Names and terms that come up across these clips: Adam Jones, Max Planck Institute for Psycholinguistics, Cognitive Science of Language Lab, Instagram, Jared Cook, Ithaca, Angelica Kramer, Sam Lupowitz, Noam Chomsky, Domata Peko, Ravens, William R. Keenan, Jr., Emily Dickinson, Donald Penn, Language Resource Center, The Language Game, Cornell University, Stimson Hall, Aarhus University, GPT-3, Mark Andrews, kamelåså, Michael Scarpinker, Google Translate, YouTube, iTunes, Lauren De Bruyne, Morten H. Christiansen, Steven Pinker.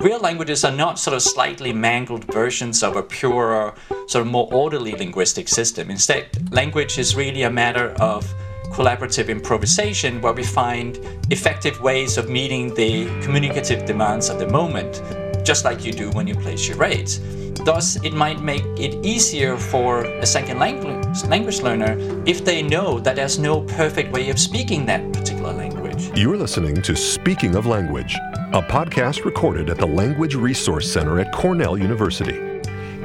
Real languages are not sort of slightly mangled versions of a purer, sort of more orderly linguistic system. Instead, language is really a matter of collaborative improvisation where we find effective ways of meeting the communicative demands of the moment, just like you do when you play charades. Thus, it might make it easier for a second language learner if they know that there's no perfect way of speaking that particular language. You're listening to Speaking of Language, a podcast recorded at the Language Resource Center at Cornell University.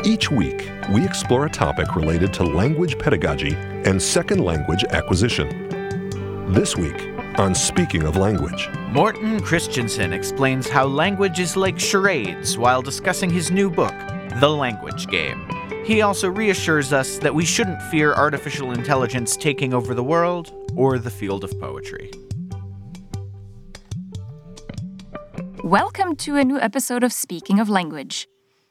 Each week, we explore a topic related to language pedagogy and second language acquisition. This week, on Speaking of Language, Morten Christiansen explains how language is like charades while discussing his new book, The Language Game. He also reassures us that we shouldn't fear artificial intelligence taking over the world or the field of poetry. Welcome to a new episode of Speaking of Language.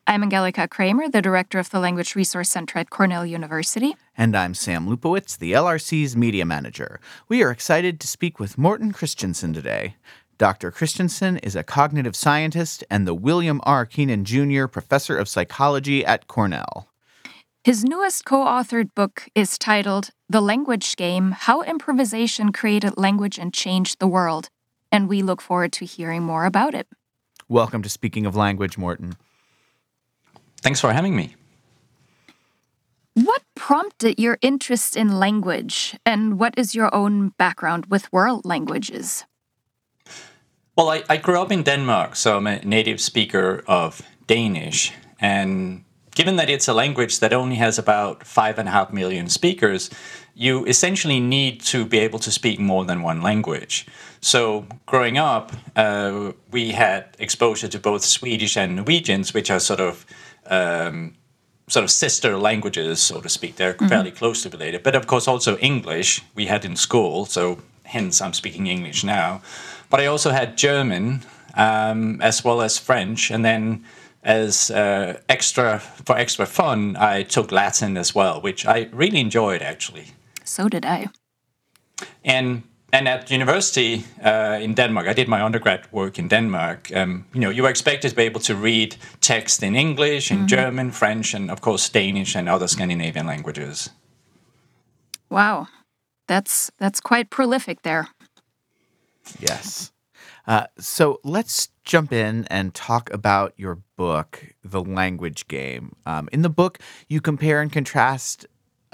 I'm Angelica Kramer, the director of the Language Resource Center at Cornell University. And I'm Sam Lupowitz, the LRC's media manager. We are excited to speak with Morten Christiansen today. Dr. Christiansen is a cognitive scientist and the William R. Keenan, Jr. Professor of Psychology at Cornell. His newest co-authored book is titled The Language Game, How Improvisation Created Language and Changed the World, and we look forward to hearing more about it. Welcome to Speaking of Language, Morten. Thanks for having me. What prompted your interest in language, and what is your own background with world languages? Well, I grew up in Denmark, so I'm a native speaker of Danish. And given that it's a language that only has about 5.5 million speakers, you essentially need to be able to speak more than one language. So growing up, we had exposure to both Swedish and Norwegians, which are sort of sister languages, so to speak. They're fairly closely related. But of course, also English we had in school, so hence I'm speaking English now. But I also had German as well as French. And then as extra fun, I took Latin as well, which I really enjoyed, actually. So did I. And at university in Denmark, I did my undergrad work in Denmark. You were expected to be able to read text in English, in German, French, and of course Danish and other Scandinavian languages. Wow, that's quite prolific there. Yes. So let's jump in and talk about your book, The Language Game. In the book, you compare and contrast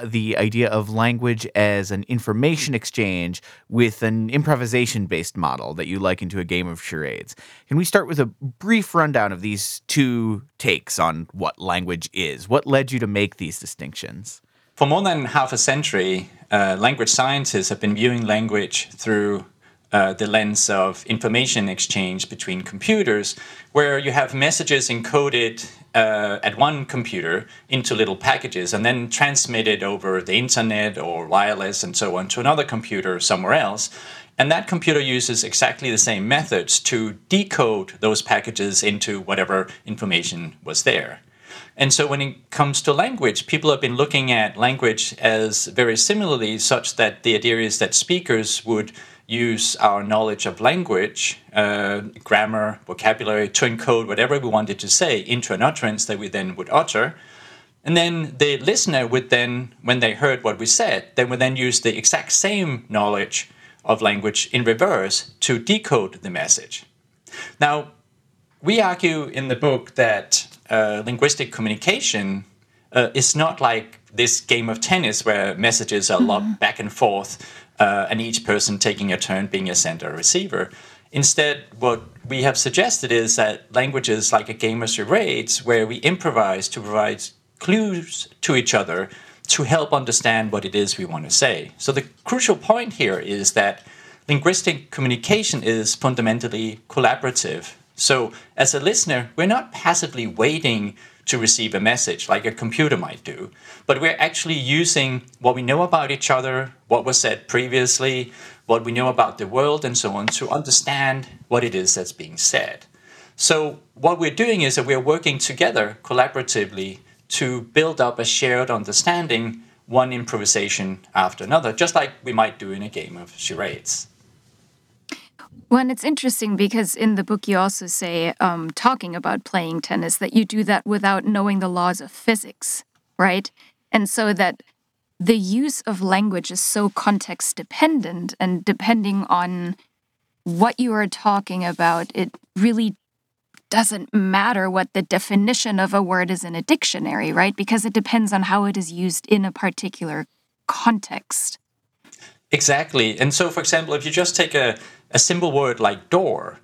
the idea of language as an information exchange with an improvisation-based model that you liken to a game of charades. Can we start with a brief rundown of these two takes on what language is? What led you to make these distinctions? For more than half a century, language scientists have been viewing language through the lens of information exchange between computers, where you have messages encoded at one computer into little packages and then transmitted over the internet or wireless and so on to another computer somewhere else. And that computer uses exactly the same methods to decode those packages into whatever information was there. And so when it comes to language, people have been looking at language as very similarly, such that the idea is that speakers would use our knowledge of language, grammar, vocabulary, to encode whatever we wanted to say into an utterance that we then would utter. And then the listener would then, when they heard what we said, they would then use the exact same knowledge of language in reverse to decode the message. Now, we argue in the book that linguistic communication is not like this game of tennis where messages are lobbed back and forth, and each person taking a turn being a sender or receiver. Instead, what we have suggested is that language is like a game of charades where we improvise to provide clues to each other to help understand what it is we want to say. So the crucial point here is that linguistic communication is fundamentally collaborative. So as a listener, we're not passively waiting to receive a message like a computer might do, but we're actually using what we know about each other, what was said previously, what we know about the world and so on to understand what it is that's being said. So what we're doing is that we're working together collaboratively to build up a shared understanding, one improvisation after another, just like we might do in a game of charades. Well, and it's interesting because in the book you also say, talking about playing tennis, that you do that without knowing the laws of physics, right? And so that the use of language is so context dependent, and depending on what you are talking about, it really doesn't matter what the definition of a word is in a dictionary, right? Because it depends on how it is used in a particular context. Exactly. And so, for example, if you just take a simple word like door,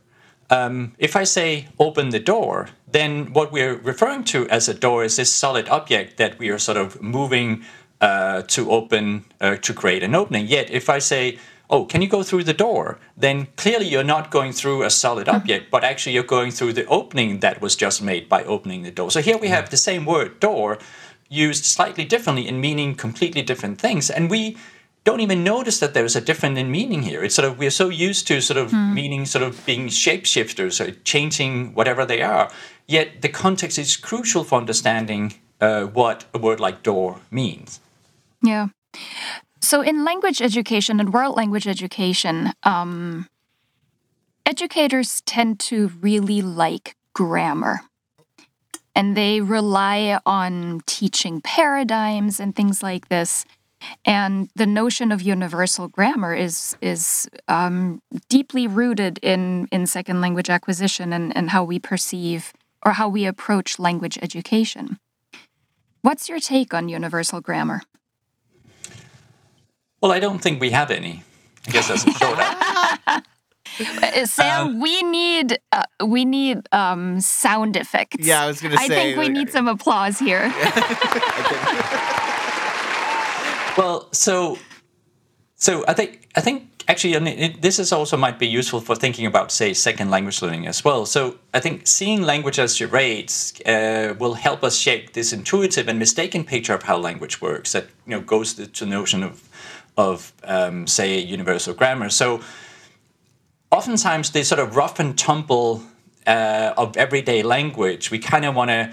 if I say open the door, then what we're referring to as a door is this solid object that we are sort of moving to open, to create an opening. Yet if I say, oh, can you go through the door? Then clearly you're not going through a solid object, but actually you're going through the opening that was just made by opening the door. So here we have the same word, door, used slightly differently and meaning completely different things. And we don't even notice that there's a difference in meaning here. It's sort of, we're so used to sort of meaning sort of being shapeshifters or changing whatever they are. Yet the context is crucial for understanding what a word like door means. Yeah. So in language education and world language education, educators tend to really like grammar. And they rely on teaching paradigms and things like this. And the notion of universal grammar is deeply rooted in second language acquisition and how we perceive or how we approach language education. What's your take on universal grammar? Well, I don't think we have any. I guess that's a short answer. Sam, we need sound effects. Yeah, I was going to say. I think we need some applause here. Well, so I think actually, and this is also might be useful for thinking about, say, second language learning as well. So I think seeing language as charades will help us shape this intuitive and mistaken picture of how language works that, you know, goes to the notion of say, universal grammar. So oftentimes the sort of rough and tumble of everyday language, we kind of want to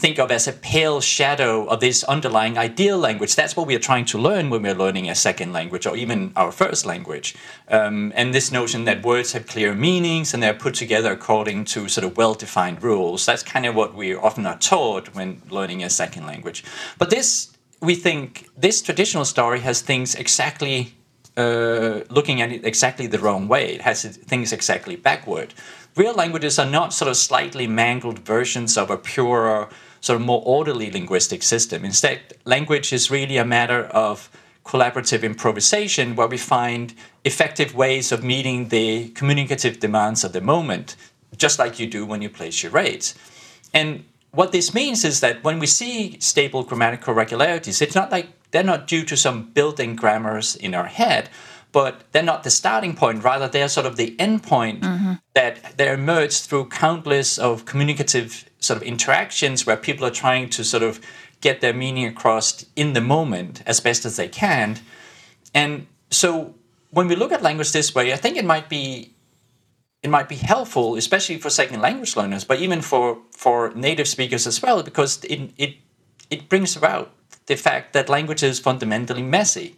think of as a pale shadow of this underlying ideal language. That's what we are trying to learn when we're learning a second language or even our first language. And this notion that words have clear meanings and they're put together according to sort of well-defined rules. That's kind of what we often are taught when learning a second language. But this, we think, this traditional story has things exactly, looking at it exactly the wrong way. It has things exactly backward. Real languages are not sort of slightly mangled versions of a purer, sort of more orderly linguistic system. Instead, language is really a matter of collaborative improvisation where we find effective ways of meeting the communicative demands of the moment, just like you do when you play charades. And what this means is that when we see stable grammatical regularities, it's not like they're not due to some built-in grammars in our head, but they're not the starting point, rather they're sort of the end point that they emerged through countless of communicative sort of interactions where people are trying to sort of get their meaning across in the moment as best as they can. And so when we look at language this way, I think it might be helpful, especially for second language learners, but even for native speakers as well, because it brings about the fact that language is fundamentally messy.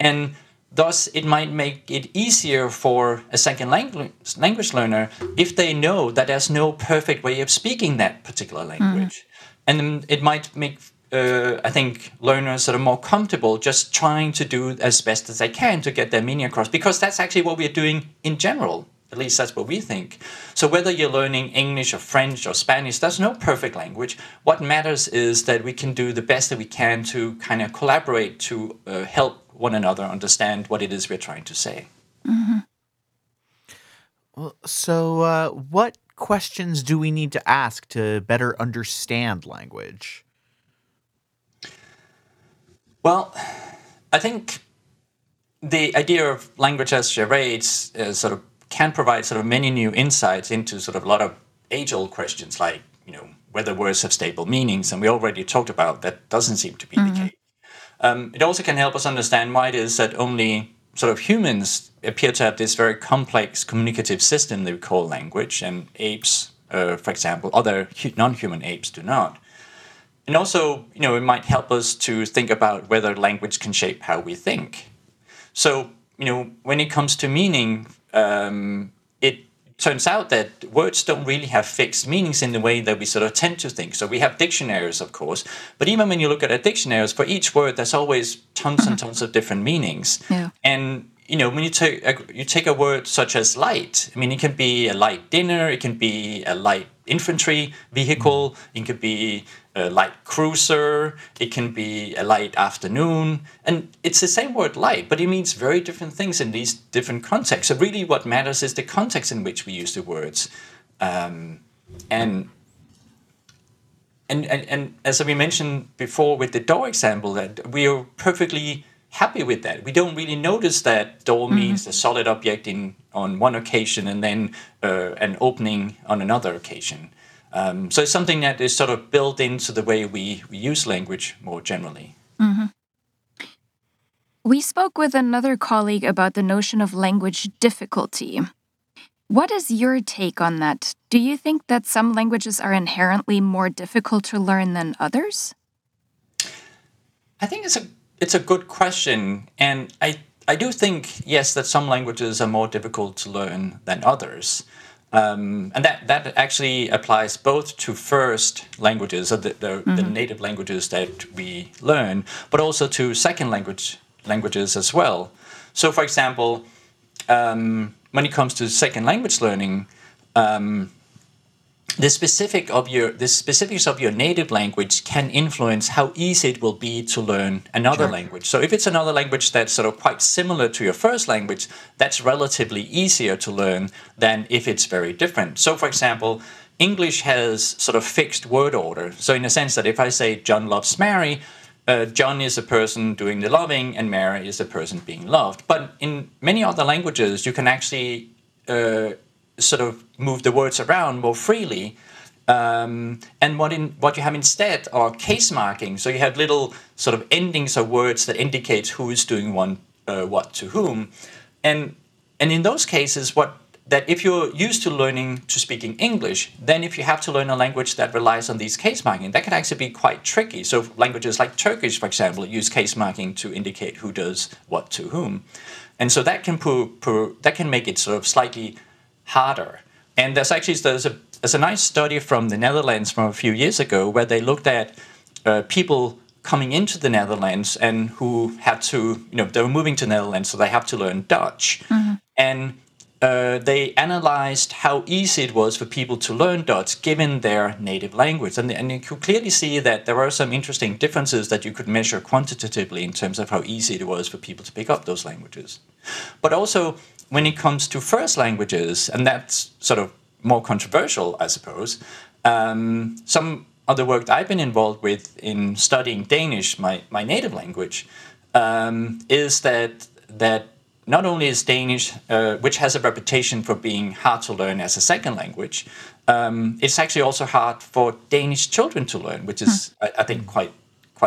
And thus, it might make it easier for a second language learner if they know that there's no perfect way of speaking that particular language. And it might make, I think, learners sort of more comfortable just trying to do as best as they can to get their meaning across, because that's actually what we're doing in general. At least that's what we think. So whether you're learning English or French or Spanish, there's no perfect language. What matters is that we can do the best that we can to kind of collaborate to help one another understand what it is we're trying to say. Well, so what questions do we need to ask to better understand language? Well, I think the idea of language as charades sort of can provide sort of many new insights into sort of a lot of age-old questions like, you know, whether words have stable meanings, and we already talked about that doesn't seem to be the case. It also can help us understand why it is that only sort of humans appear to have this very complex communicative system that we call language, and apes, for example, other non-human apes do not. And also, you know, it might help us to think about whether language can shape how we think. So, you know, when it comes to meaning, turns out that words don't really have fixed meanings in the way that we sort of tend to think. So we have dictionaries, of course, but even when you look at a dictionary, for each word, there's always tons and tons of different meanings. Yeah. And, you know, when you take a word such as light, I mean, it can be a light dinner, it can be a light infantry vehicle, it could be a light cruiser, it can be a light afternoon, and it's the same word light, but it means very different things in these different contexts. So really what matters is the context in which we use the words. And as we mentioned before with the door example, that we are perfectly happy with that. We don't really notice that door means a solid object on one occasion and then an opening on another occasion. So it's something that is sort of built into the way we use language more generally. Mm-hmm. We spoke with another colleague about the notion of language difficulty. What is your take on that? Do you think that some languages are inherently more difficult to learn than others? I think it's a good question, and I do think, yes, that some languages are more difficult to learn than others. And that actually applies both to first languages, the native languages that we learn, but also to second languages as well. So, for example, when it comes to second language learning, the specifics of your native language can influence how easy it will be to learn another language. So if it's another language that's sort of quite similar to your first language, that's relatively easier to learn than if it's very different. So for example, English has sort of fixed word order. So in a sense that if I say John loves Mary, John is a person doing the loving and Mary is a person being loved. But in many other languages, you can actually sort of move the words around more freely. And what you have instead are case marking. So you have little sort of endings of words that indicates who is doing what to whom. And in those cases, if you're used to speaking English, then if you have to learn a language that relies on these case marking, that can actually be quite tricky. So languages like Turkish, for example, use case marking to indicate who does what to whom. And so that can make it sort of slightly harder. And there's a nice study from the Netherlands from a few years ago where they looked at people coming into the Netherlands and who had to, you know, they were moving to the Netherlands, so they had to learn Dutch. Mm-hmm. And they analyzed how easy it was for people to learn Dutch given their native language. And you could clearly see that there were some interesting differences that you could measure quantitatively in terms of how easy it was for people to pick up those languages. But also, when it comes to first languages, and that's sort of more controversial, I suppose, some of the work that I've been involved with in studying Danish, my native language, is that not only is Danish, which has a reputation for being hard to learn as a second language, it's actually also hard for Danish children to learn, which is, I think, quite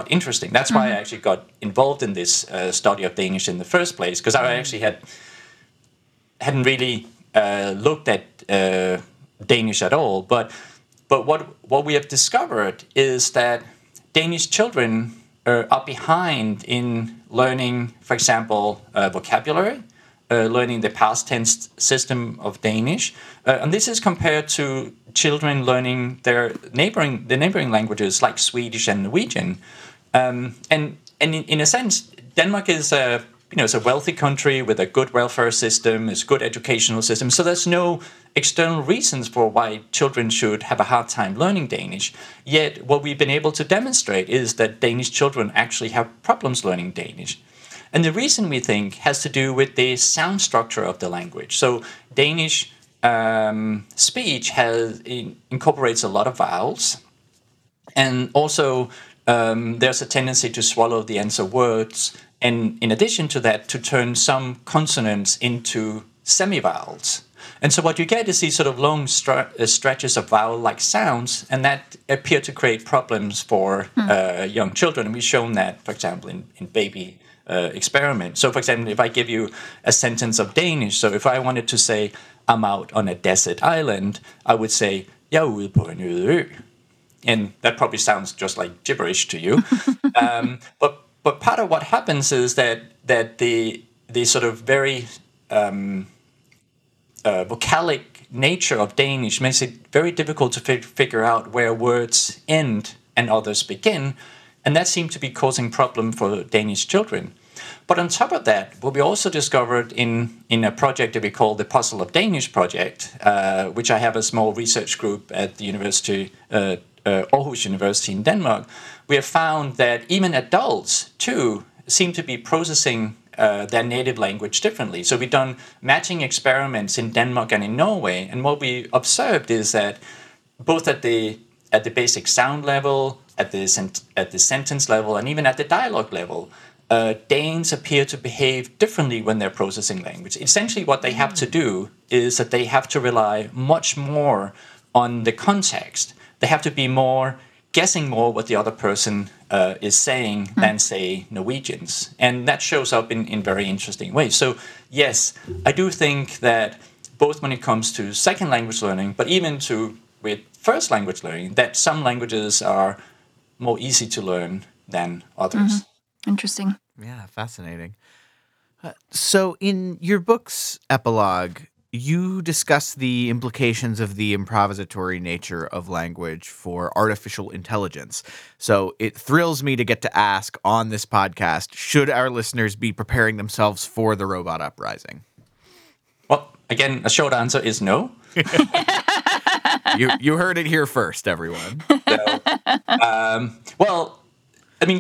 interesting. That's why I actually got involved in this study of Danish in the first place, because I actually hadn't really looked at Danish at all. But what we have discovered is that Danish children are behind in learning, for example, vocabulary, learning the past tense system of Danish, and this is compared to children learning the neighboring languages like Swedish and Norwegian. And in a sense, Denmark is it's a wealthy country with a good welfare system, it's a good educational system, so there's no external reasons for why children should have a hard time learning Danish. Yet what we've been able to demonstrate is that Danish children actually have problems learning Danish. And the reason, we think, has to do with the sound structure of the language. So Danish speech incorporates a lot of vowels, and also there's a tendency to swallow the ends of words, and in addition to that, to turn some consonants into semivowels. And so what you get is these sort of long stretches of vowel-like sounds, and that appear to create problems for young children. And we've shown that, for example, in baby experiments. So, for example, if I give you a sentence of Danish, so if I wanted to say, I'm out on a desert island, I would say, Jeg er ude på en øde ø. And that probably sounds just like gibberish to you. But part of what happens is that the sort of very vocalic nature of Danish makes it very difficult to figure out where words end and others begin, and that seemed to be causing problem for Danish children. But on top of that, what we also discovered in a project that we call the Puzzle of Danish project, which I have a small research group at the university, Aarhus University in Denmark, we have found that even adults too seem to be processing their native language differently. So we've done matching experiments in Denmark and in Norway, and what we observed is that both at the basic sound level, at the sentence level, and even at the dialogue level, Danes appear to behave differently when they're processing language. Essentially, what they have to do is that they have to rely much more on the context. They have to be more guessing more what the other person is saying than, say, Norwegians. And that shows up in very interesting ways. So, yes, I do think that both when it comes to second language learning, but even with first language learning, that some languages are more easy to learn than others. Mm-hmm. Interesting. Yeah, fascinating. So in your book's epilogue, you discuss the implications of the improvisatory nature of language for artificial intelligence. So it thrills me to get to ask on this podcast, should our listeners be preparing themselves for the robot uprising? Well, again, a short answer is no. You heard it here first, everyone. So,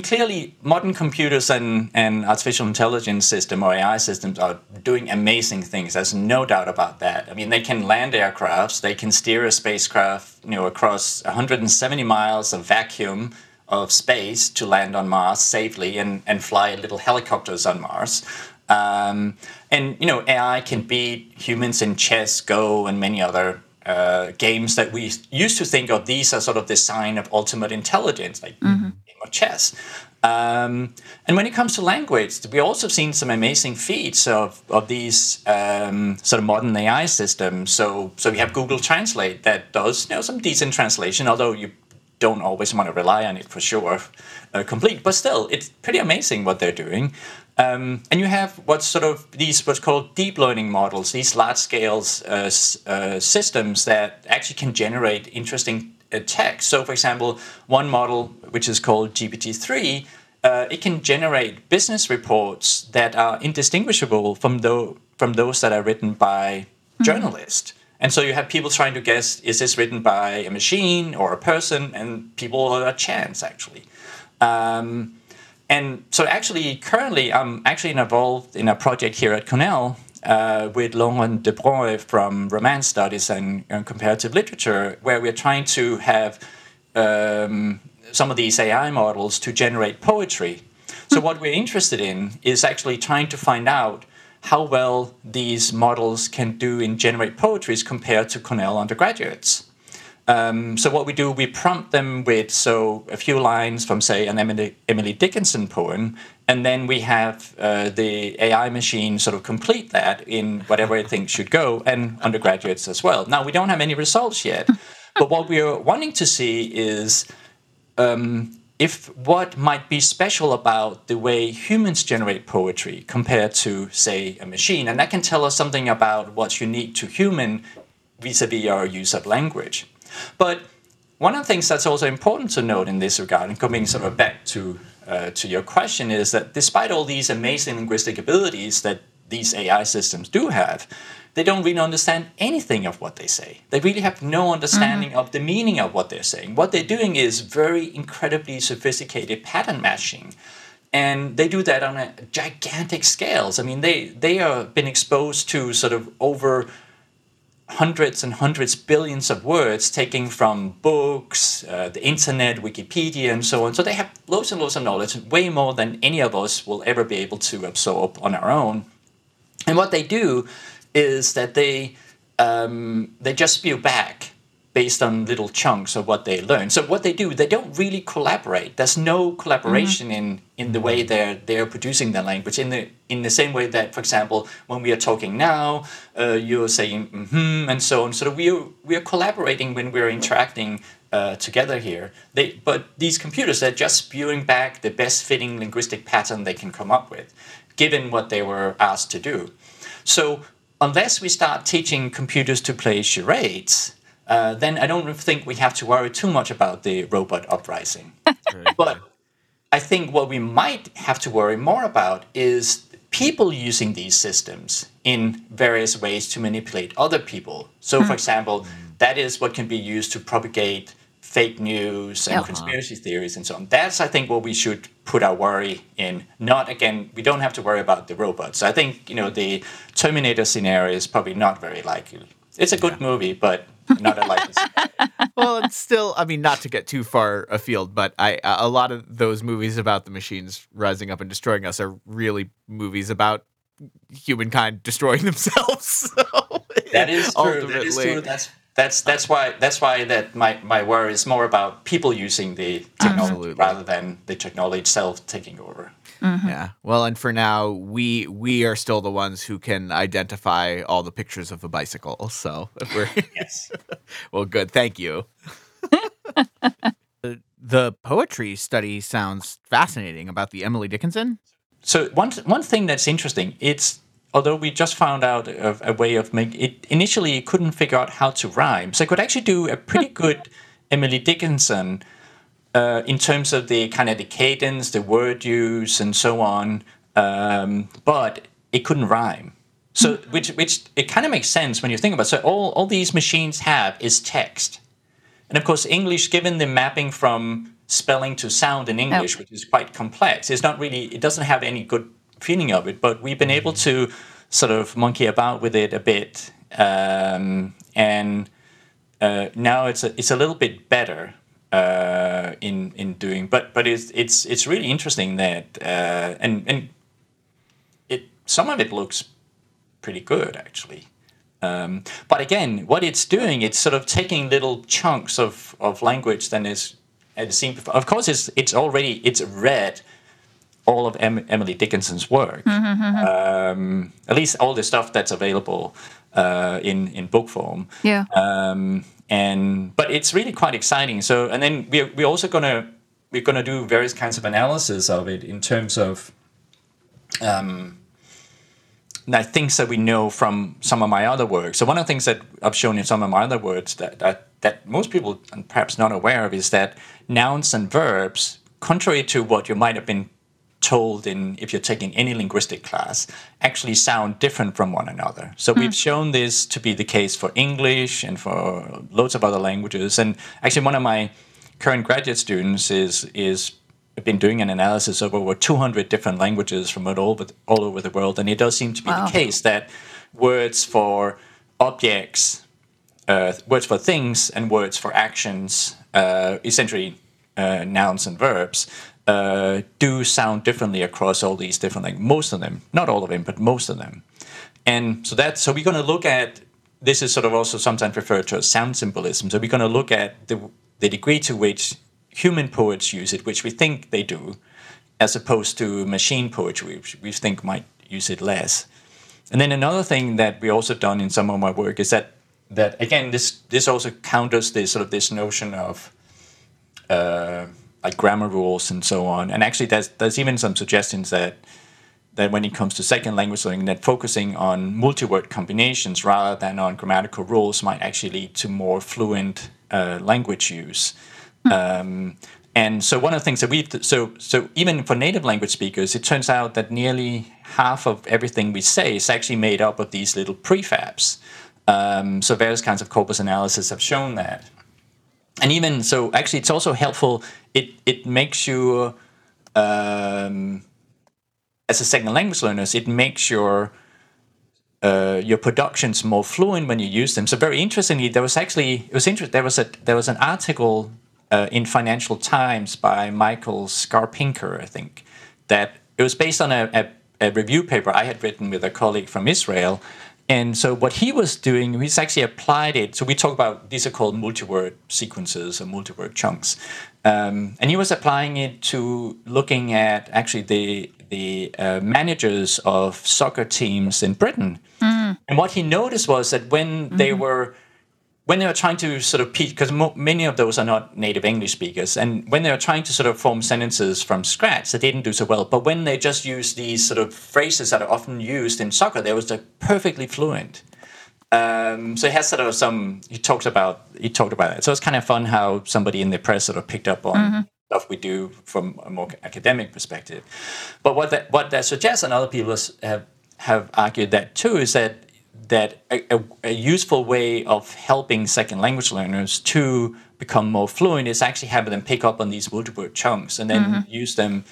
clearly modern computers and artificial intelligence system or AI systems are doing amazing things. There's no doubt about that. I mean, they can land aircrafts, they can steer a spacecraft, across 170 miles of vacuum of space to land on Mars safely and fly little helicopters on Mars. AI can beat humans in chess, Go, and many other games that we used to think of. These are sort of the sign of ultimate intelligence, like chess. And when it comes to language, we also seen some amazing feats of these sort of modern AI systems. So we have Google Translate that does some decent translation, although you don't always want to rely on it for sure, complete. But still, it's pretty amazing what they're doing. And you have what's called deep learning models, these large-scale systems that actually can generate interesting text. So, for example, one model, which is called GPT-3, it can generate business reports that are indistinguishable from those that are written by journalists. And so you have people trying to guess, is this written by a machine or a person? And people are a chance, actually. And so actually, currently, I'm actually involved in a project here at Cornell with Lauren De Bruyne from Romance Studies and Comparative Literature, where we're trying to have some of these AI models to generate poetry. So what we're interested in is actually trying to find out how well these models can do in generate poetry compared to Cornell undergraduates. So what we do, we prompt them with a few lines from, say, an Emily Dickinson poem, and then we have the AI machine sort of complete that in whatever it thinks should go, and undergraduates as well. Now, we don't have any results yet, but what we are wanting to see is if what might be special about the way humans generate poetry compared to, say, a machine, and that can tell us something about what's unique to human vis-a-vis our use of language. But one of the things that's also important to note in this regard, and coming sort of back to your question, is that despite all these amazing linguistic abilities that these AI systems do have, they don't really understand anything of what they say. They really have no understanding of the meaning of what they're saying. What they're doing is very incredibly sophisticated pattern matching. And they do that on a gigantic scales. I mean, they have been exposed to sort of over hundreds and hundreds, billions of words taken from books, the internet, Wikipedia, and so on. So they have loads and loads of knowledge, way more than any of us will ever be able to absorb on our own. And what they do is that they just spew back based on little chunks of what they learn. So what they do, they don't really collaborate. There's no collaboration in the way they're producing their language. In the same way that, for example, when we are talking now, you're saying and so on. So we are collaborating when we're interacting together here. But these computers, they're just spewing back the best fitting linguistic pattern they can come up with, given what they were asked to do. So unless we start teaching computers to play charades, then I don't think we have to worry too much about the robot uprising. But I think what we might have to worry more about is people using these systems in various ways to manipulate other people. So, for example, that is what can be used to propagate fake news and conspiracy theories and so on. That's, I think, what we should put our worry in. Not, again, we don't have to worry about the robots. I think, you know, the Terminator scenario is probably not very likely. It's a good movie, but not a likely scenario. Well, it's still, I mean, not to get too far afield, but a lot of those movies about the machines rising up and destroying us are really movies about humankind destroying themselves. So that is true. That is true. That's why that my worry is more about people using the technology rather than the technology itself taking over. Mm-hmm. Yeah. Well, and for now, we are still the ones who can identify all the pictures of a bicycle. So we're Well, good. Thank you. The poetry study sounds fascinating about the Emily Dickinson. So one thing that's interesting, it's although we just found out a way of making it, initially it couldn't figure out how to rhyme. So it could actually do a pretty good Emily Dickinson in terms of the kind of the cadence, the word use, and so on. But it couldn't rhyme. So which it kind of makes sense when you think about it. So all these machines have is text. And of course, English, given the mapping from spelling to sound in English, which is quite complex, it doesn't have any good feeling of it, but we've been able to sort of monkey about with it a bit, and now it's a little bit better in doing. But it's really interesting that and some of it looks pretty good actually. But again, what it's doing, it's sort of taking little chunks of language than is had seen before. Of course, it's already read all of Emily Dickinson's work, at least all the stuff that's available in book form. Yeah. But it's really quite exciting. So, and then we're also gonna do various kinds of analysis of it in terms of things that we know from some of my other work. So one of the things that I've shown in some of my other works that most people are perhaps not aware of is that nouns and verbs, contrary to what you might have been told if you're taking any linguistic class, actually sound different from one another. So we've shown this to be the case for English and for loads of other languages. And actually, one of my current graduate students is been doing an analysis of over 200 different languages from all over the world, and it does seem to be the case that words for objects, words for things, and words for actions, essentially nouns and verbs, do sound differently across all these different things. Most of them, not all of them, but most of them. And so we're going to look at, this is sort of also sometimes referred to as sound symbolism. So we're going to look at the degree to which human poets use it, which we think they do, as opposed to machine poetry, which we think might use it less. And then another thing that we also done in some of my work is that again, this also counters this sort of this notion of like grammar rules and so on. And actually, there's even some suggestions that when it comes to second language learning, that focusing on multi-word combinations rather than on grammatical rules might actually lead to more fluent language use. And so one of the things that so even for native language speakers, it turns out that nearly half of everything we say is actually made up of these little prefabs. So various kinds of corpus analysis have shown that. And even so, actually, it's also helpful. It makes you, as a second language learner, it makes your productions more fluent when you use them. So very interestingly, there was an article in Financial Times by Michael Scarpinker, I think, that it was based on a review paper I had written with a colleague from Israel. And so what he was doing, he's actually applied it. So we talk about, these are called multi-word sequences or multi-word chunks. And he was applying it to looking at actually the managers of soccer teams in Britain. And what he noticed was that when they were when they are trying to sort of piece, because many of those are not native English speakers, and when they are trying to sort of form sentences from scratch, they didn't do so well. But when they just use these sort of phrases that are often used in soccer, they was like perfectly fluent. So it has sort of some. He talked about it. So it's kind of fun how somebody in the press sort of picked up on stuff we do from a more academic perspective. But what that suggests, and other people have argued that too, is that a useful way of helping second language learners to become more fluent is actually having them pick up on these multi-word chunks and then use them,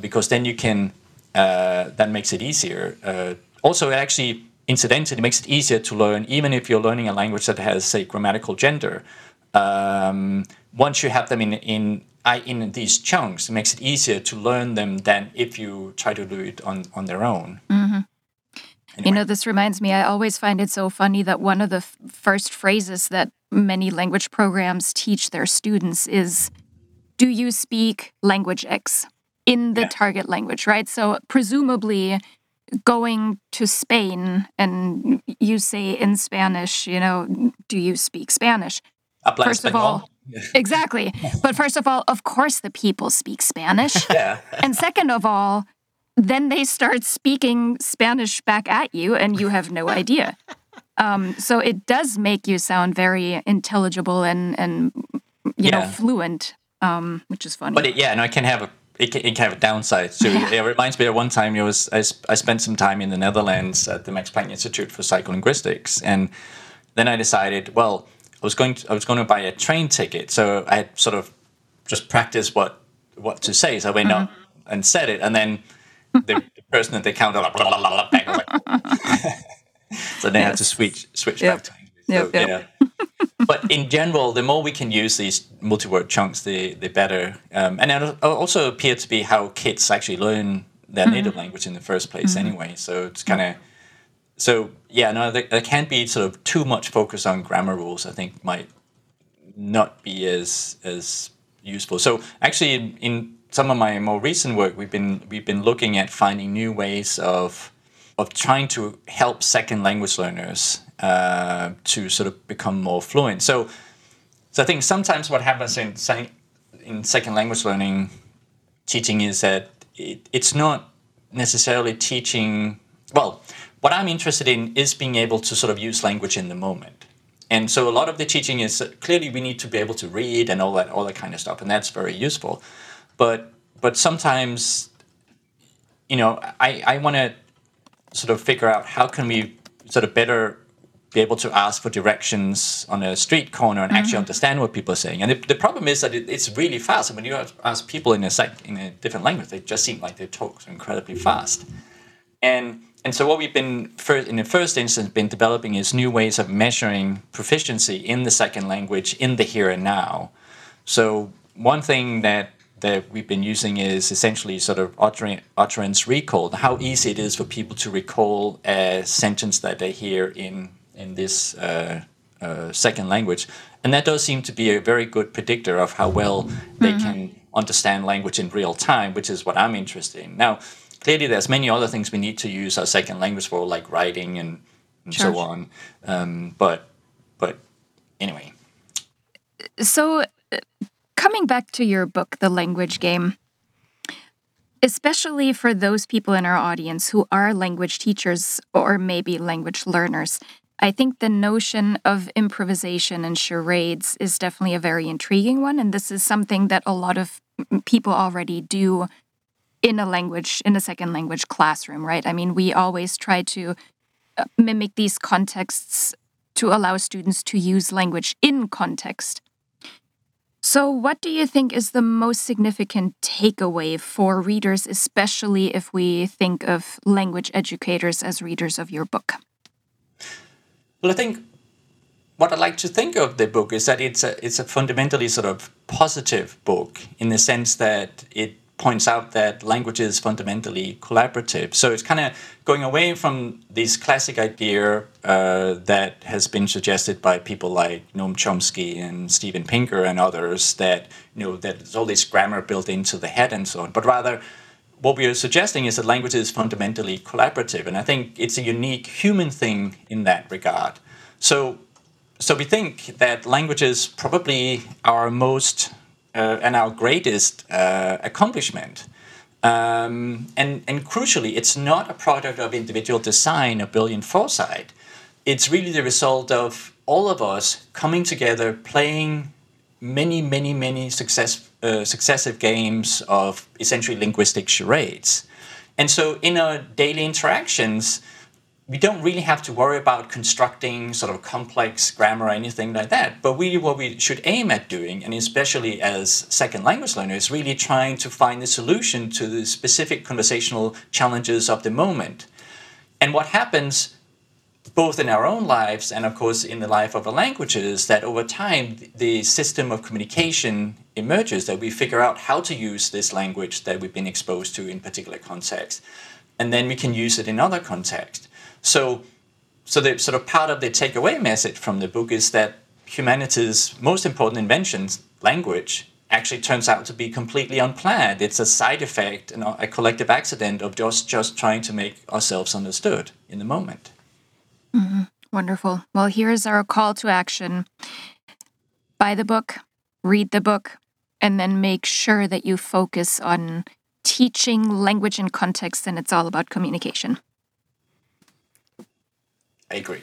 because then you can, that makes it easier. Also, it actually, incidentally, makes it easier to learn, even if you're learning a language that has, say, grammatical gender. Once you have them in these chunks, it makes it easier to learn them than if you try to do it on their own. Mm-hmm. Anyway. You know, this reminds me, I always find it so funny that one of the first phrases that many language programs teach their students is, do you speak language X in the target language, right? So presumably going to Spain and you say in Spanish, you know, do you speak Spanish? First of all, exactly. But first of all, of course the people speak Spanish. Yeah. And second of all, then they start speaking Spanish back at you, and you have no idea. So it does make you sound very intelligible and you know, fluent, which is funny. But it can have a downside too. Yeah. It reminds me of one time I spent some time in the Netherlands at the Max Planck Institute for Psycholinguistics, and then I decided, well, I was going to buy a train ticket, so I had sort of just practiced what to say. So I went up and said it, and then. the person at the counter, like, blah, blah, blah, bang, so they have to switch back to English. But in general, the more we can use these multi-word chunks, the better. And it also appeared to be how kids actually learn their native language in the first place, anyway. So it's kind of there can't be sort of too much focus on grammar rules. I think might not be as useful. So actually, in some of my more recent work, we've been looking at finding new ways of trying to help second language learners to sort of become more fluent. So I think sometimes what happens in second language learning teaching is that it's not necessarily teaching. Well, what I'm interested in is being able to sort of use language in the moment. And so a lot of the teaching is clearly we need to be able to read and all that kind of stuff, and that's very useful. But sometimes, you know, I want to sort of figure out how can we sort of better be able to ask for directions on a street corner and actually understand what people are saying. And the problem is that it's really fast. And when you ask people in a different language, they just seem like they talk incredibly fast. And so what we've been in the first instance developing is new ways of measuring proficiency in the second language in the here and now. So one thing that we've been using is essentially sort of utterance recall, how easy it is for people to recall a sentence that they hear in this second language. And that does seem to be a very good predictor of how well they can understand language in real time, which is what I'm interested in. Now, clearly there's many other things we need to use our second language for, like writing and so on. But anyway. So... coming back to your book, The Language Game, especially for those people in our audience who are language teachers or maybe language learners, I think the notion of improvisation and charades is definitely a very intriguing one. And this is something that a lot of people already do in a second language classroom, right? I mean, we always try to mimic these contexts to allow students to use language in context. So what do you think is the most significant takeaway for readers, especially if we think of language educators as readers of your book? Well, I think what I like to think of the book is that it's a fundamentally sort of positive book in the sense that it points out that language is fundamentally collaborative. So it's kind of going away from this classic idea that has been suggested by people like Noam Chomsky and Steven Pinker and others that, you know, that there's all this grammar built into the head and so on. But rather, what we are suggesting is that language is fundamentally collaborative. And I think it's a unique human thing in that regard. So So we think that languages probably are most and our greatest accomplishment. And crucially, it's not a product of individual design or brilliant foresight. It's really the result of all of us coming together, playing many successive games of essentially linguistic charades. And so in our daily interactions, we don't really have to worry about constructing sort of complex grammar or anything like that. But really what we should aim at doing, and especially as second language learners, is really trying to find the solution to the specific conversational challenges of the moment. And what happens both in our own lives and, of course, in the life of our languages, that over time, the system of communication emerges, that we figure out how to use this language that we've been exposed to in particular context. And then we can use it in other contexts. So the sort of part of the takeaway message from the book is that humanity's most important invention, language, actually turns out to be completely unplanned. It's a side effect and a collective accident of just trying to make ourselves understood in the moment. Mm-hmm. Wonderful. Well, here is our call to action. Buy the book, read the book, and then make sure that you focus on teaching language and context, and it's all about communication. I agree.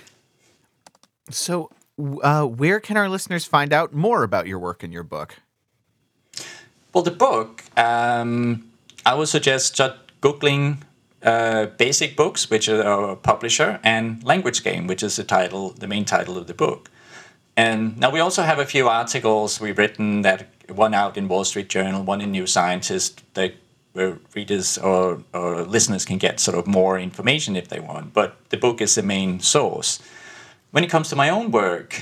So where can our listeners find out more about your work and your book? Well, the book, I would suggest just Googling Basic Books, which is our publisher, and Language Game, which is the main title of the book. And now we also have a few articles we've written, that one out in Wall Street Journal, one in New Scientist, that where readers or listeners can get sort of more information if they want, but the book is the main source. When it comes to my own work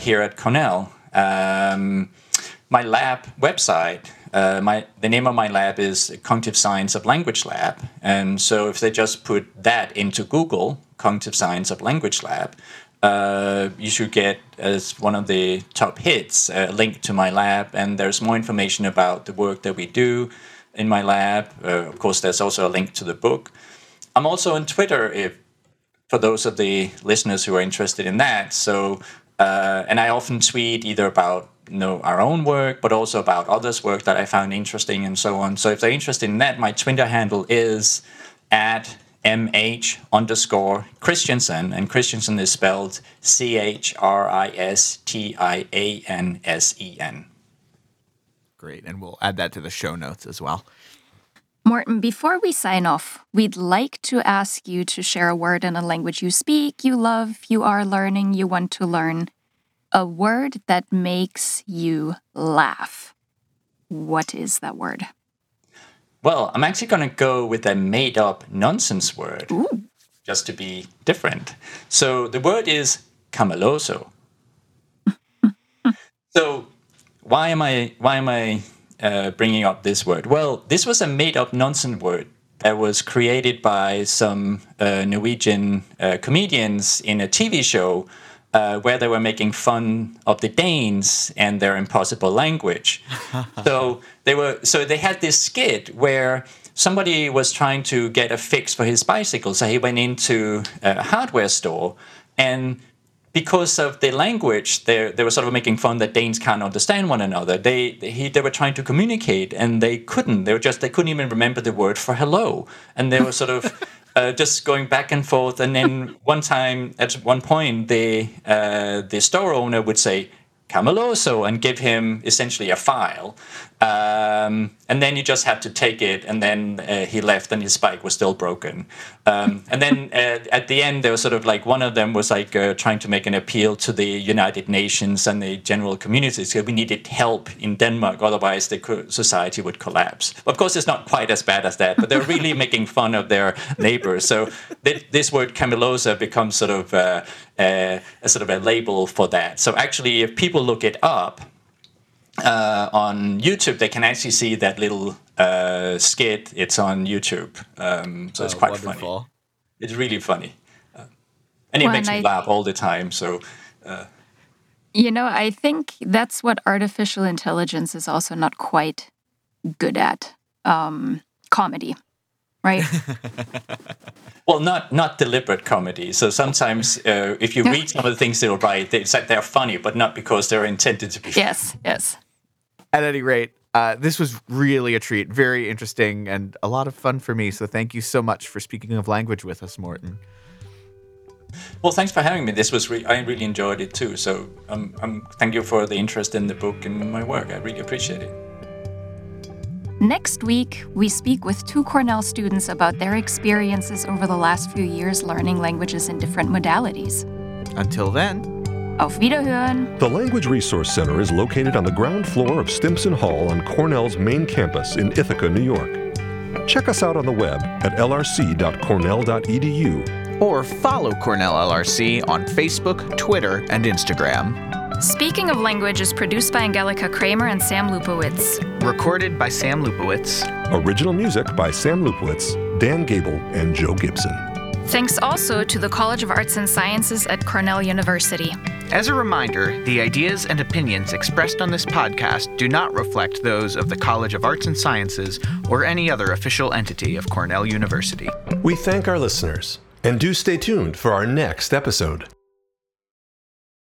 here at Cornell, my lab website, the name of my lab is Cognitive Science of Language Lab, and so if they just put that into Google, Cognitive Science of Language Lab, you should get, as one of the top hits, a link to my lab, and there's more information about the work that we do in my lab. Of course, there's also a link to the book. I'm also on Twitter, for those of the listeners who are interested in that. So, and I often tweet either about our own work, but also about others' work that I found interesting and so on. So if they're interested in that, my Twitter handle is @mh_christiansen, and Christiansen is spelled CHRISTIANSEN. Great, and we'll add that to the show notes as well. Morten, before we sign off, we'd like to ask you to share a word in a language you speak, you love, you are learning, you want to learn. A word that makes you laugh. What is that word? Well, I'm actually going to go with a made-up nonsense word, ooh, just to be different. So the word is kamelåså. So Why am I bringing up this word? Well, this was a made-up nonsense word that was created by some Norwegian comedians in a TV show where they were making fun of the Danes and their impossible language. So they had this skit where somebody was trying to get a fix for his bicycle, so he went into a hardware store, and because of the language, they were sort of making fun that Danes can't understand one another. They were trying to communicate, and they couldn't. They couldn't even remember the word for hello. And they were sort of just going back and forth. And then at one point, the store owner would say, kamelåså, and give him essentially a file. And then you just had to take it, and then he left, and his bike was still broken. And then at the end, there was sort of like one of them was like trying to make an appeal to the United Nations and the general community. So we needed help in Denmark, otherwise the society would collapse. Of course, it's not quite as bad as that, but they're really making fun of their neighbors. So this word kamelåså becomes sort of a label for that. So actually, if people look it up on YouTube, they can actually see that little skit. It's on YouTube, so it's quite wonderful. Funny. It's really funny, and it makes me laugh all the time. So, I think that's what artificial intelligence is also not quite good at—comedy. right? Well, not deliberate comedy. So sometimes if you read some of the things they will write, it's like they're funny, but not because they're intended to be funny. Yes. At any rate, this was really a treat, very interesting, and a lot of fun for me. So thank you so much for speaking of language with us, Morten. Well, thanks for having me. This was I really enjoyed it too. So thank you for the interest in the book and my work. I really appreciate it. Next week, we speak with two Cornell students about their experiences over the last few years learning languages in different modalities. Until then, auf Wiederhören! The Language Resource Center is located on the ground floor of Stimson Hall on Cornell's main campus in Ithaca, New York. Check us out on the web at lrc.cornell.edu. Or follow Cornell LRC on Facebook, Twitter, and Instagram. Speaking of Language is produced by Angelica Kramer and Sam Lupowitz. Recorded by Sam Lupowitz. Original music by Sam Lupowitz, Dan Gable, and Joe Gibson. Thanks also to the College of Arts and Sciences at Cornell University. As a reminder, the ideas and opinions expressed on this podcast do not reflect those of the College of Arts and Sciences or any other official entity of Cornell University. We thank our listeners, and do stay tuned for our next episode.